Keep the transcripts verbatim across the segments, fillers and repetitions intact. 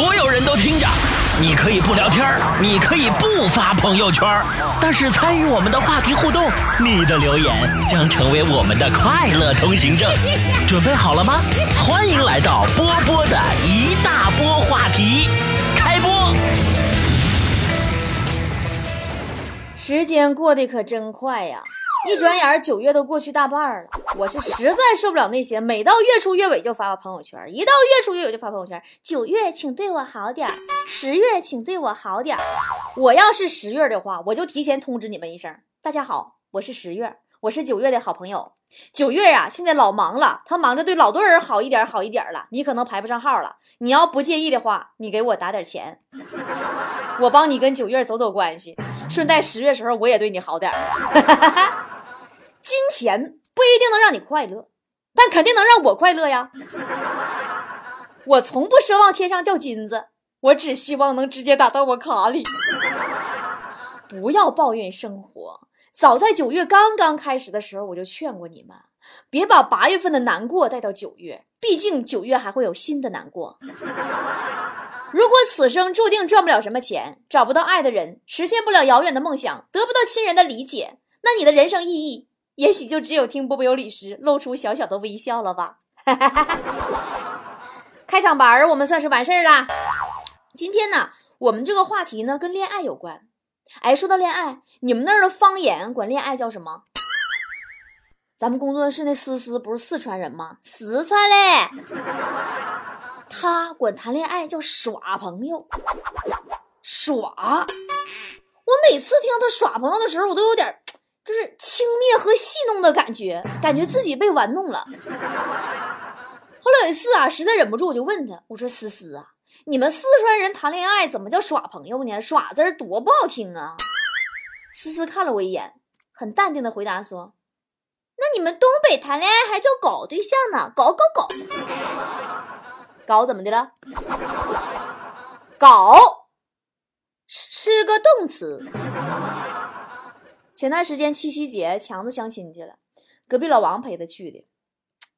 所有人都听着。你可以不聊天，你可以不发朋友圈，但是参与我们的话题互动，你的留言将成为我们的快乐通行证。准备好了吗？欢迎来到波波的一大波话题开播。时间过得可真快呀，一转眼九月都过去大半了。我是实在受不了那些每到月初月尾就发朋友圈，一到月初月尾就发朋友圈，九月请对我好点，十月请对我好点。我要是十月的话，我就提前通知你们一声，大家好，我是十月，我是九月的好朋友。九月啊，现在老忙了，他忙着对老多人好一点好一点了，你可能排不上号了。你要不介意的话，你给我打点钱，我帮你跟九月走走关系，顺带十月时候我也对你好点。金钱不一定能让你快乐，但肯定能让我快乐呀。我从不奢望天上掉金子，我只希望能直接打到我卡里。不要抱怨生活，早在九月刚刚开始的时候我就劝过你们，别把八月份的难过带到九月，毕竟九月还会有新的难过。如果此生注定赚不了什么钱，找不到爱的人，实现不了遥远的梦想，得不到亲人的理解，那你的人生意义也许就只有听波波有理时露出小小的微笑了吧。开场白我们算是完事儿了。今天呢，我们这个话题呢跟恋爱有关。哎，说到恋爱，你们那儿的方言管恋爱叫什么？咱们工作室那思思不是四川人吗？四川嘞，他管谈恋爱叫耍朋友。耍，我每次听到他耍朋友的时候，我都有点就是轻蔑和戏弄的感觉，感觉自己被玩弄了。后来有一次啊，实在忍不住我就问他，我说思思啊，你们四川人谈恋爱怎么叫耍朋友呢？耍字多不好听啊。思思看了我一眼，很淡定的回答说，那你们东北谈恋爱还叫搞对象呢，搞搞搞。搞怎么的了？搞是个动词。前段时间七夕节，强子相亲去了，隔壁老王陪他去的，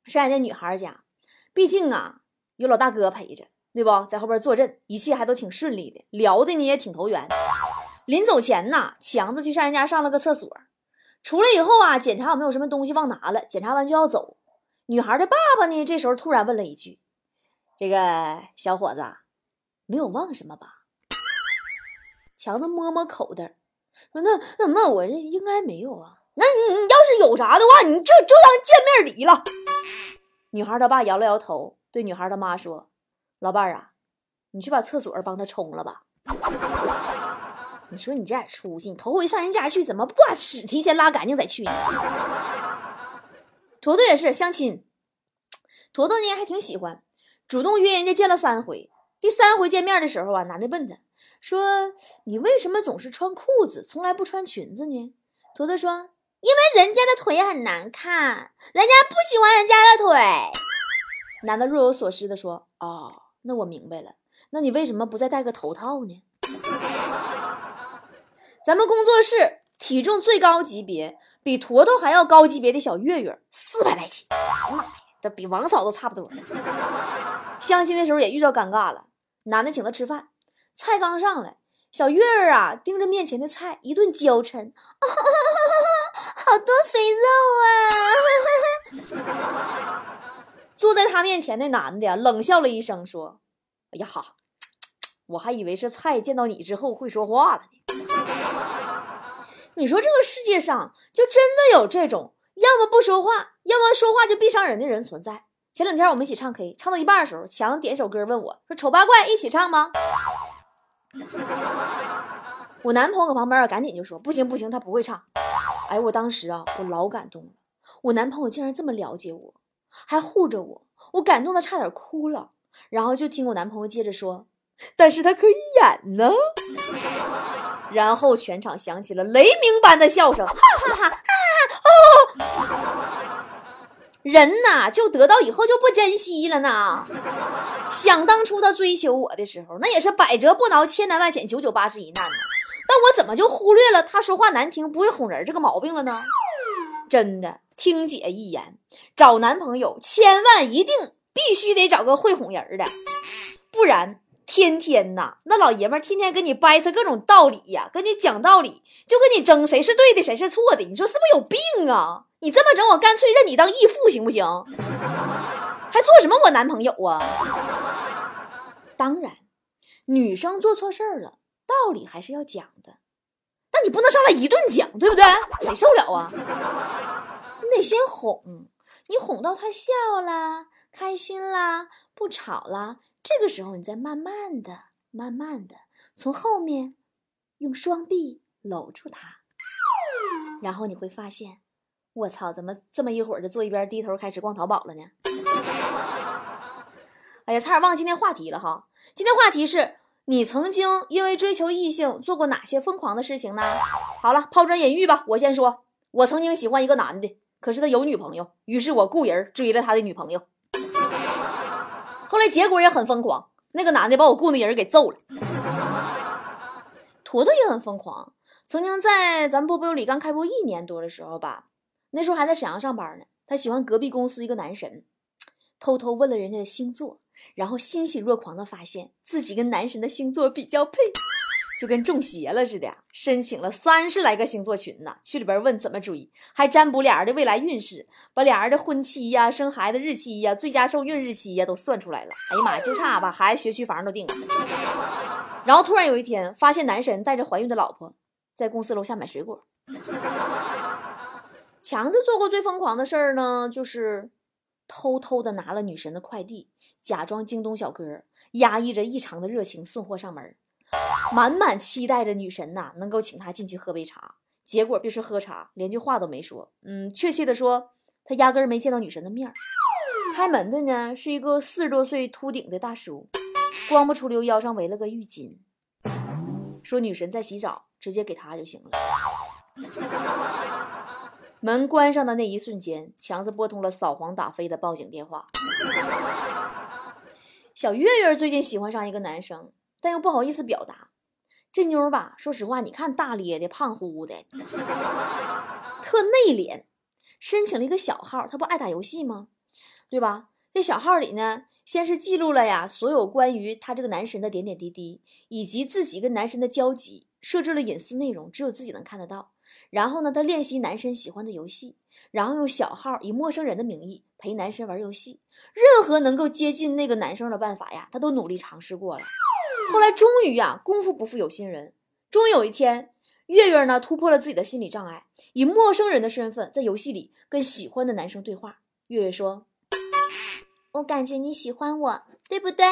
上人家女孩家，毕竟啊有老大哥陪着，对不，在后边坐镇，一切还都挺顺利的，聊的你也挺投缘。临走前呢，强子去上人家上了个厕所，出来以后啊，检查有没有什么东西忘拿了，检查完就要走。女孩的爸爸呢，这时候突然问了一句，这个小伙子没有忘什么吧？强子摸摸口袋说，那那么我这应该没有啊。那你要是有啥的话，你这就当见面礼了。女孩的爸摇了摇头，对女孩的妈说，老伴儿啊，你去把厕所帮他冲了吧。你说你这点出息，你头回上人家去，怎么不把屎提前拉干净再去呢？坨坨也是相亲，坨坨呢还挺喜欢，主动约人家见了三回。第三回见面的时候啊，男的问他说，你为什么总是穿裤子从来不穿裙子呢？坨坨说，因为人家的腿很难看，人家不喜欢人家的腿。男的若有所思的说，哦，那我明白了，那你为什么不再戴个头套呢？咱们工作室体重最高级别比坨坨还要高级别的小月月四百来斤，妈呀，这比王嫂都差不多了。相亲的时候也遇到尴尬了，男的请他吃饭，菜刚上来，小月儿啊盯着面前的菜一顿娇嗔，哦，好多肥肉啊。坐在他面前的男的冷笑了一声说，哎呀哈，我还以为是菜见到你之后会说话了呢。你说这个世界上就真的有这种要么不说话，要么说话就必伤人的人存在。前两天我们一起唱 K， 唱到一半的时候，强点首歌问我说，丑八怪一起唱吗？我男朋友旁边赶紧就说，不行不行，他不会唱。哎，我当时啊我老感动了，我男朋友竟然这么了解我，还护着我，我感动的差点哭了。然后就听我男朋友接着说，但是他可以演呢。然后全场响起了雷鸣般的笑声，哈哈哈哈哦。人呐，就得到以后就不珍惜了呢。想当初他追求我的时候，那也是百折不挠，千难万险，九九八十一难呢。但我怎么就忽略了他说话难听，不会哄人这个毛病了呢？真的，听姐一言，找男朋友千万一定必须得找个会哄人的，不然天天呐，那老爷们儿天天跟你掰扯各种道理呀、啊，跟你讲道理，就跟你争谁是对的谁是错的，你说是不是有病啊？你这么整，我干脆认你当义父行不行？还做什么我男朋友啊？当然女生做错事儿了，道理还是要讲的，但你不能上来一顿讲，对不对？谁受了啊？你得先哄，你哄到他笑啦，开心啦，不吵啦，这个时候你再慢慢的慢慢的从后面用双臂搂住他，然后你会发现，我操，怎么这么一会儿就坐一边低头开始逛淘宝了呢？哎呀，差点忘今天话题了哈。今天话题是，你曾经因为追求异性做过哪些疯狂的事情呢？好了，抛砖引玉吧。我先说，我曾经喜欢一个男的，可是他有女朋友，于是我雇人追了他的女朋友，后来结果也很疯狂，那个男的把我雇的人给揍了。坨坨也很疯狂，曾经在咱们波波有理刚开播一年多的时候吧，那时候还在沈阳上班呢，他喜欢隔壁公司一个男神，偷偷问了人家的星座，然后欣喜若狂的发现自己跟男神的星座比较配，就跟中邪了似的、啊、申请了三十来个星座群呢、啊，去里边问怎么追，还占卜俩人的未来运势，把俩人的婚期呀、啊、生孩子日期呀、啊、最佳受孕日期呀、啊、都算出来了。哎呀妈，就差把孩子学区房都定了。然后突然有一天，发现男神带着怀孕的老婆在公司楼下买水果。强子做过最疯狂的事儿呢，就是偷偷的拿了女神的快递，假装京东小哥，压抑着异常的热情送货上门，满满期待着女神呐、啊、能够请她进去喝杯茶。结果别说喝茶，连句话都没说。嗯，确切的说，他压根儿没见到女神的面儿。开门的呢是一个四十多岁秃顶的大叔，光不出溜腰上围了个浴巾，说女神在洗澡，直接给她就行了。门关上的那一瞬间，强子拨通了扫黄打非的报警电话。小月月最近喜欢上一个男生，但又不好意思表达。这妞儿吧，说实话，你看大咧的胖乎乎的，特内敛。申请了一个小号，他不爱打游戏吗？对吧？这小号里呢，先是记录了呀所有关于他这个男神的点点滴滴，以及自己跟男神的交集，设置了隐私内容，只有自己能看得到。然后呢，他练习男神喜欢的游戏，然后用小号以陌生人的名义陪男神玩游戏，任何能够接近那个男生的办法呀，他都努力尝试过了。后来终于啊，功夫不负有心人，终于有一天，月月呢突破了自己的心理障碍，以陌生人的身份在游戏里跟喜欢的男生对话。月月说：“我感觉你喜欢我，对不对？”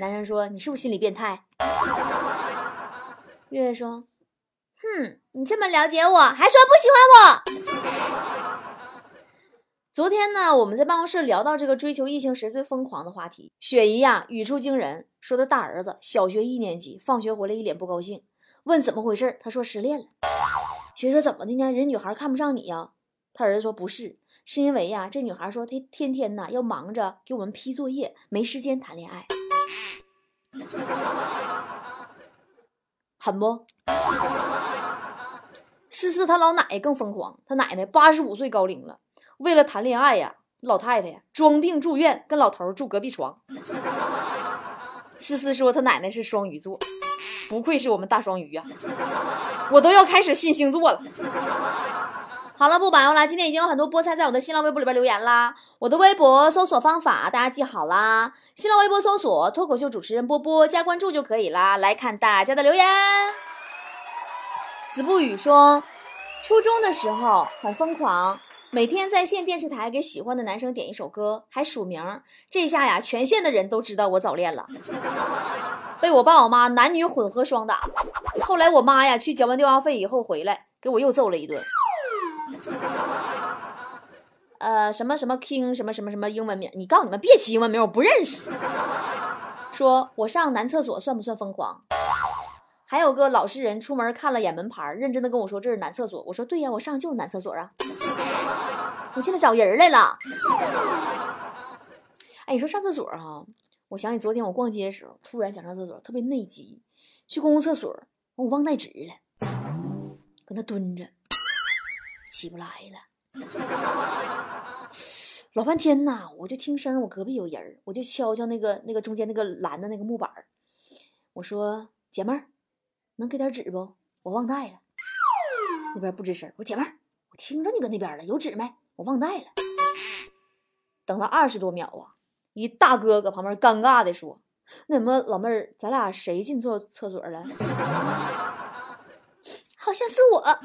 男生说：“你是不是心理变态？”月月说：“哼，你这么了解我，还说不喜欢我。”昨天呢，我们在办公室聊到这个追求异性时最疯狂的话题，雪姨呀、啊、语出惊人，说她大儿子小学一年级放学回来一脸不高兴，问怎么回事，她说失恋了。雪姨说：“怎么的呢？人女孩看不上你呀、啊？”她儿子说：“不是，是因为呀、啊、这女孩说她天天呢要忙着给我们批作业，没时间谈恋爱。”狠不？思思他老奶奶更疯狂，他奶奶八十五岁高龄了，为了谈恋爱呀、啊，老太太呀装病住院，跟老头住隔壁床。思思说他奶奶是双鱼座，不愧是我们大双鱼呀、啊，我都要开始信星座了。好了，不板油啦，今天已经有很多菠菜在我的新浪微博里边留言啦，我的微博搜索方法大家记好啦，新浪微博搜索脱口秀主持人波波加关注就可以啦。来看大家的留言。子不语说，初中的时候很疯狂，每天在线电视台给喜欢的男生点一首歌，还署名，这下呀全县的人都知道我早恋了，被我爸我妈男女混合双打。后来我妈呀去交完电话费以后回来，给我又揍了一顿。呃，什么什么 King 什么什么什么英文名，你告诉你们别起英文名，我不认识。说我上男厕所算不算疯狂？还有个老实人出门看了眼门牌，认真的跟我说这是男厕所，我说对呀、啊、我上就是男厕所啊。你现在找人来了？哎，你说上厕所哈、啊，我想起昨天我逛街的时候，突然想上厕所，特别内急，去公共厕所，我忘带纸了，搁那蹲着。起不来了，老半天呐，我就听声我隔壁有人，我就敲敲那个那个中间那个蓝的那个木板，我说姐妹儿，能给点纸不？我忘带了。那边不吱声，我说姐妹儿，我听着你跟那边了，有纸没？我忘带了。等了二十多秒啊，一大哥搁旁边尴尬的说：“那什么老妹儿，咱俩谁进错厕所了？”好像是我。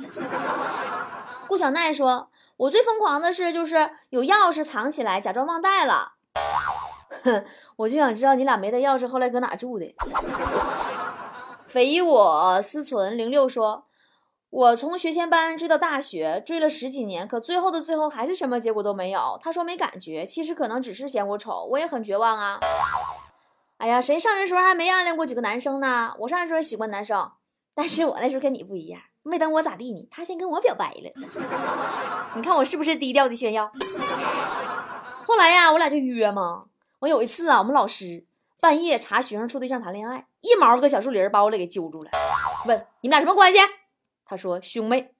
顾小奈说：“我最疯狂的事就是有钥匙藏起来，假装忘带了。”哼，我就想知道你俩没带钥匙，后来搁哪住的？匪夷我思存零六说：“我从学前班追到大学，追了十几年，可最后的最后还是什么结果都没有。”他说没感觉，其实可能只是嫌我丑，我也很绝望啊。哎呀，谁上学时候还没暗恋过几个男生呢？我上学时候喜欢男生，但是我那时候跟你不一样，没等我咋地你，他先跟我表白了。你看我是不是低调的炫耀？后来呀，我俩就约嘛。我有一次啊，我们老师半夜查学生处对象谈恋爱，一毛个小树林把我俩给揪住了，问你们俩什么关系？他说兄妹。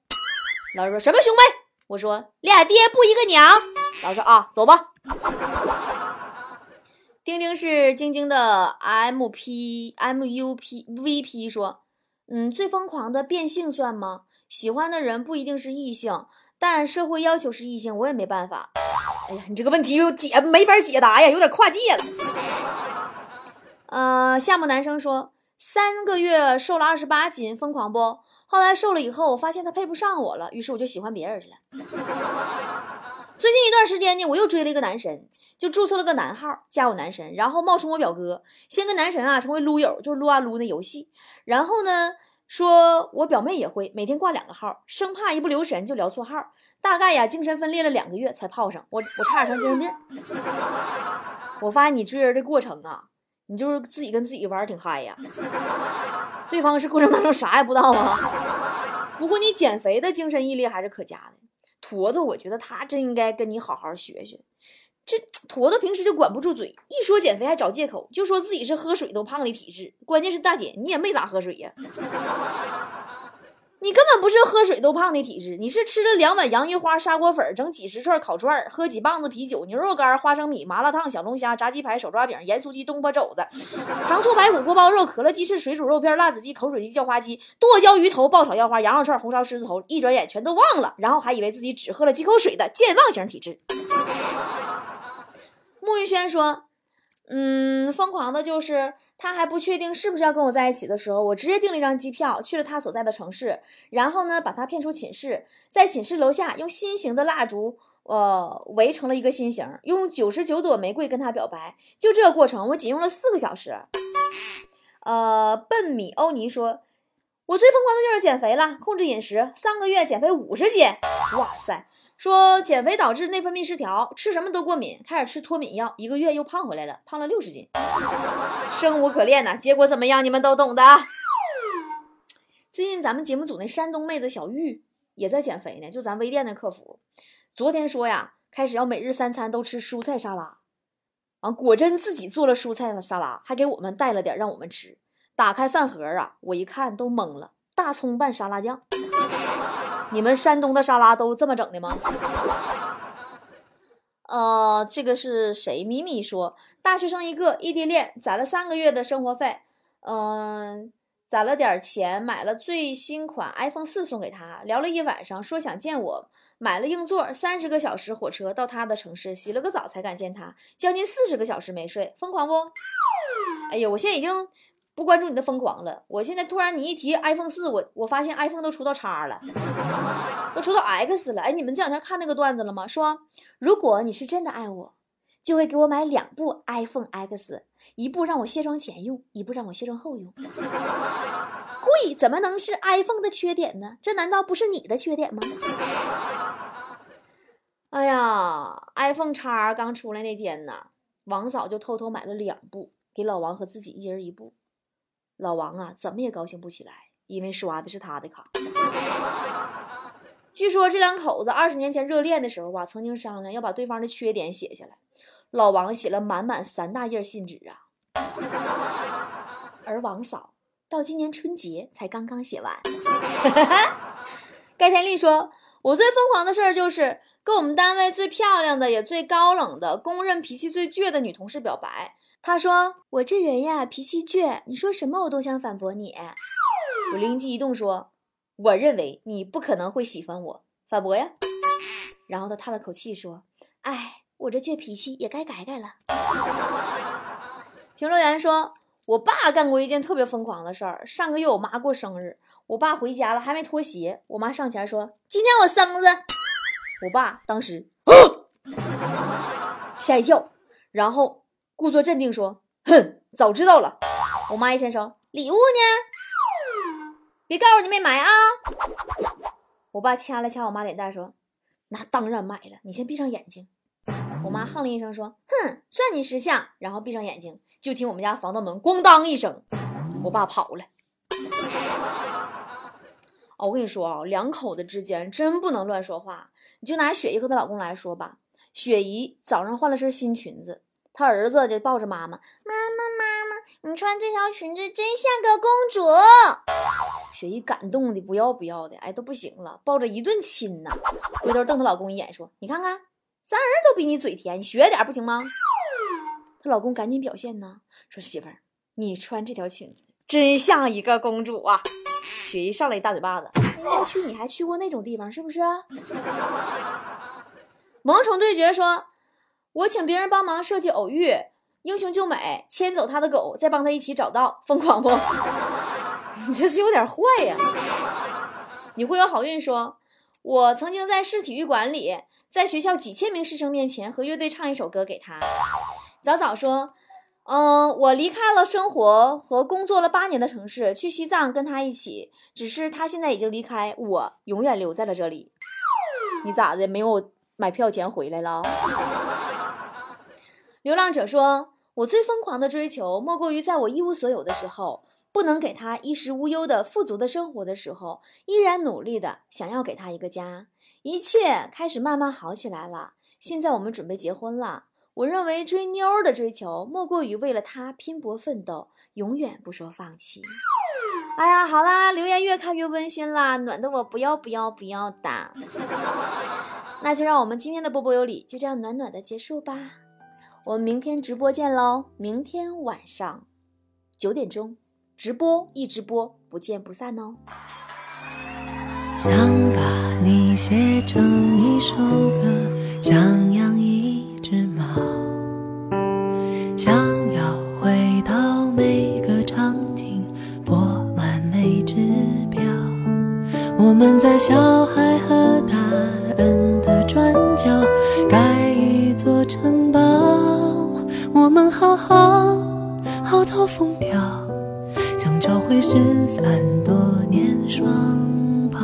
老师说什么兄妹？我说俩爹不一个娘。老师说啊，走吧。丁丁是晶晶的 M P M U P V P 说，嗯，最疯狂的变性算吗？喜欢的人不一定是异性，但社会要求是异性，我也没办法。哎呀，你这个问题又解没法解答呀，有点跨界了。呃，夏目男生说，三个月瘦了二十八斤，疯狂不？后来瘦了以后，我发现他配不上我了，于是我就喜欢别人去了。最近一段时间呢，我又追了一个男神，就注册了个男号加我男神，然后冒充我表哥，先跟男神啊成为撸友，就是撸啊撸那游戏。然后呢，说我表妹也会，每天挂两个号，生怕一不留神就聊错号。大概呀，精神分裂了两个月才泡上，我我差点成精神病。我发现你追人的过程啊，你就是自己跟自己玩挺嗨呀。对方是过程当中啥也不知道啊，不过你减肥的精神毅力还是可嘉的。坨坨，我觉得他真应该跟你好好学学。这坨坨平时就管不住嘴，一说减肥还找借口，就说自己是喝水都胖的体质。关键是大姐，你也没咋喝水呀，你根本不是喝水都胖的体质，你是吃了两碗洋芋花砂锅粉，整几十串烤串，喝几棒子啤酒、牛肉干、花生米、麻辣烫、小龙虾、炸鸡排、手抓饼、盐酥鸡、东坡肘子、糖醋排骨、锅包肉、可乐鸡翅、水煮肉片、辣子鸡、口水鸡、叫花鸡、剁椒鱼头、爆炒腰花、羊肉串、红烧狮子头，一转眼全都忘了，然后还以为自己只喝了几口水的健忘型体质。沐玉轩说，嗯，疯狂的就是他还不确定是不是要跟我在一起的时候，我直接订了一张机票去了他所在的城市，然后呢把他骗出寝室，在寝室楼下用心形的蜡烛呃围成了一个心形，用九十九朵玫瑰跟他表白。就这个过程我仅用了四个小时。呃笨米欧尼说，我最疯狂的就是减肥了，控制饮食，三个月减肥五十斤。哇塞，说减肥导致内分泌失调，吃什么都过敏，开始吃脱敏药，一个月又胖回来了，胖了六十斤，生无可恋呐、啊。结果怎么样，你们都懂的。最近咱们节目组那山东妹子小玉也在减肥呢，就咱微店的客服，昨天说呀，开始要每日三餐都吃蔬菜沙拉，啊，果真自己做了蔬菜沙拉，还给我们带了点让我们吃。打开饭盒啊，我一看都懵了，大葱拌沙拉酱。你们山东的沙拉都这么整的吗？呃，这个是谁？米米说，大学生一个，异地恋，攒了三个月的生活费，嗯、呃，攒了点钱，买了最新款 iPhone 四送给他，聊了一晚上，说想见我，买了硬座，三十个小时火车到他的城市，洗了个澡才敢见他，将近四十个小时没睡，疯狂不？哎呀，我现在已经不关注你的疯狂了，我现在突然你一提 iPhone 四，我我发现 iPhone 都出到X了，都出到 X 了。哎，你们这两天看那个段子了吗？说如果你是真的爱我，就会给我买两部 iPhone X， 一部让我卸妆前用，一部让我卸妆后用。贵怎么能是 iPhone 的缺点呢？这难道不是你的缺点吗？哎呀 iPhone X 刚出来那天呢，王嫂就偷偷买了两部，给老王和自己一人一部。老王啊，怎么也高兴不起来，因为刷的是他的卡。据说这两口子二十年前热恋的时候啊，曾经商量要把对方的缺点写下来。老王写了满满三大页信纸啊，而王嫂到今年春节才刚刚写完。盖天丽说，我最疯狂的事儿就是跟我们单位最漂亮的也最高冷的公认脾气最倔的女同事表白。她说，我这人呀脾气倔，你说什么我都想反驳你。我灵机一动说，我认为你不可能会喜欢我，反驳呀。然后她叹了口气说，哎，我这倔脾气也该改改了。评论员说，我爸干过一件特别疯狂的事儿，上个月我妈过生日，我爸回家了还没脱鞋，我妈上前说，今天我生日。我爸当时、啊、吓一跳，然后故作镇定说，哼，早知道了。我妈一伸手，礼物呢？别告诉你没买啊。我爸掐了掐我妈脸蛋说，那当然买了，你先闭上眼睛。我妈哼了一声说，哼，算你识相，然后闭上眼睛。就听我们家防盗门咣当一声，我爸跑了。哦，我跟你说啊，两口子之间真不能乱说话。你就拿雪姨和她老公来说吧，雪姨早上换了身新裙子，她儿子就抱着妈妈，妈妈妈妈，你穿这条裙子真像个公主。雪姨感动的不要不要的，哎，都不行了，抱着一顿亲呐，回头瞪她老公一眼说，你看看咱儿都比你嘴甜，你学点不行吗？她老公赶紧表现呢，说媳妇儿，你穿这条裙子真像一个公主啊！雪姨上了一大嘴巴子，过去你还去过那种地方是不是？萌宠对决说，我请别人帮忙设计偶遇，英雄救美，牵走他的狗，再帮他一起找到，疯狂不？你这是有点坏呀、啊！你会有好运说，我曾经在市体育馆里，在学校几千名师生面前和乐队唱一首歌给他。早早说，嗯，我离开了生活和工作了八年的城市，去西藏跟他一起，只是他现在已经离开，我永远留在了这里。你咋的，没有买票钱回来了？流浪者说，我最疯狂的追求莫过于在我一无所有的时候，不能给他衣食无忧的富足的生活的时候，依然努力的想要给他一个家。一切开始慢慢好起来了，现在我们准备结婚了。我认为追妞的追求莫过于为了她拼搏奋斗，永远不说放弃。哎呀，好啦，留言越看越温馨啦，暖得我不要不要不要的。那就让我们今天的波波有理就这样暖暖的结束吧，我们明天直播见喽，明天晚上九点钟直播，一直播不见不散哦。想把你写成一首歌，想要想要回到每个场景，播满每支标，我们在小孩和大人的转角盖一座城堡，我们好好好到疯掉，想找回失散多年双胞，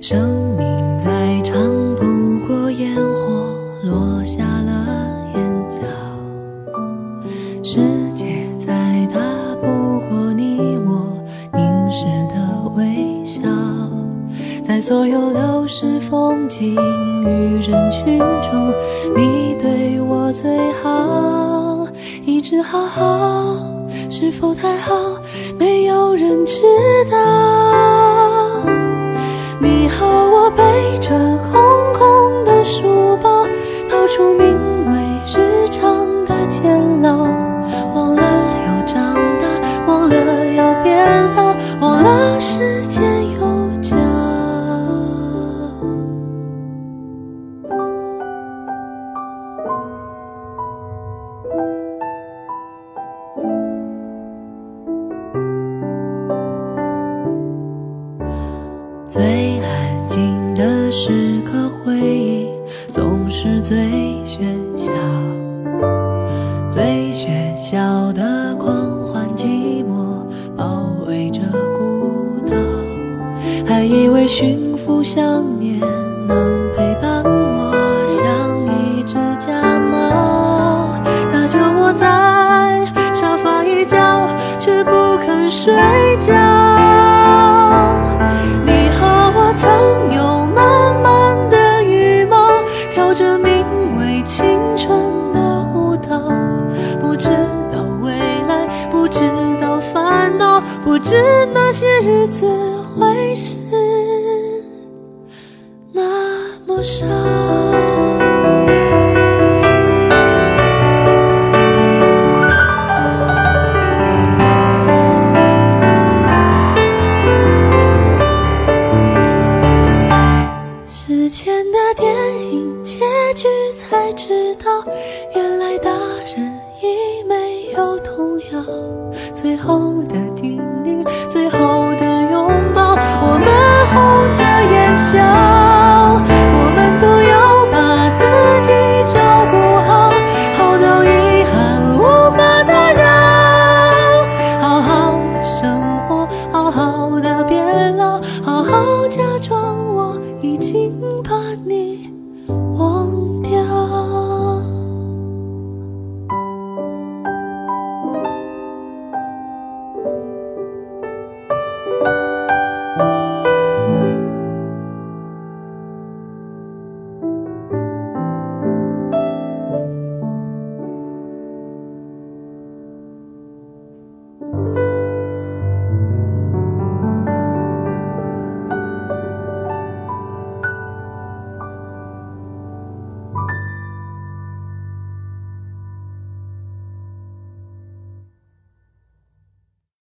生命再长不过烟火落下了眼角，世界再大不过你我凝视的微笑，在所有流逝风景与人群中，你对我最好，一直好好是否太好，没有人知道，你和我背着空空的书包，掏出名为日常的监牢，忘了要长大，忘了要变老，忘了时间有脚，最安静的时刻，回忆总是最喧嚣，最喧嚣的狂欢，寂寞包围着孤岛，还以为驯服想念能陪伴我，像一只家猫，它就窝在沙发一角，却不肯睡觉，你和我曾有漫漫的羽毛，跳着名为青春，不知道烦恼，不知那些日子会是那么少。不动摇，最后的叮咛，最后的拥抱，我们红着眼笑。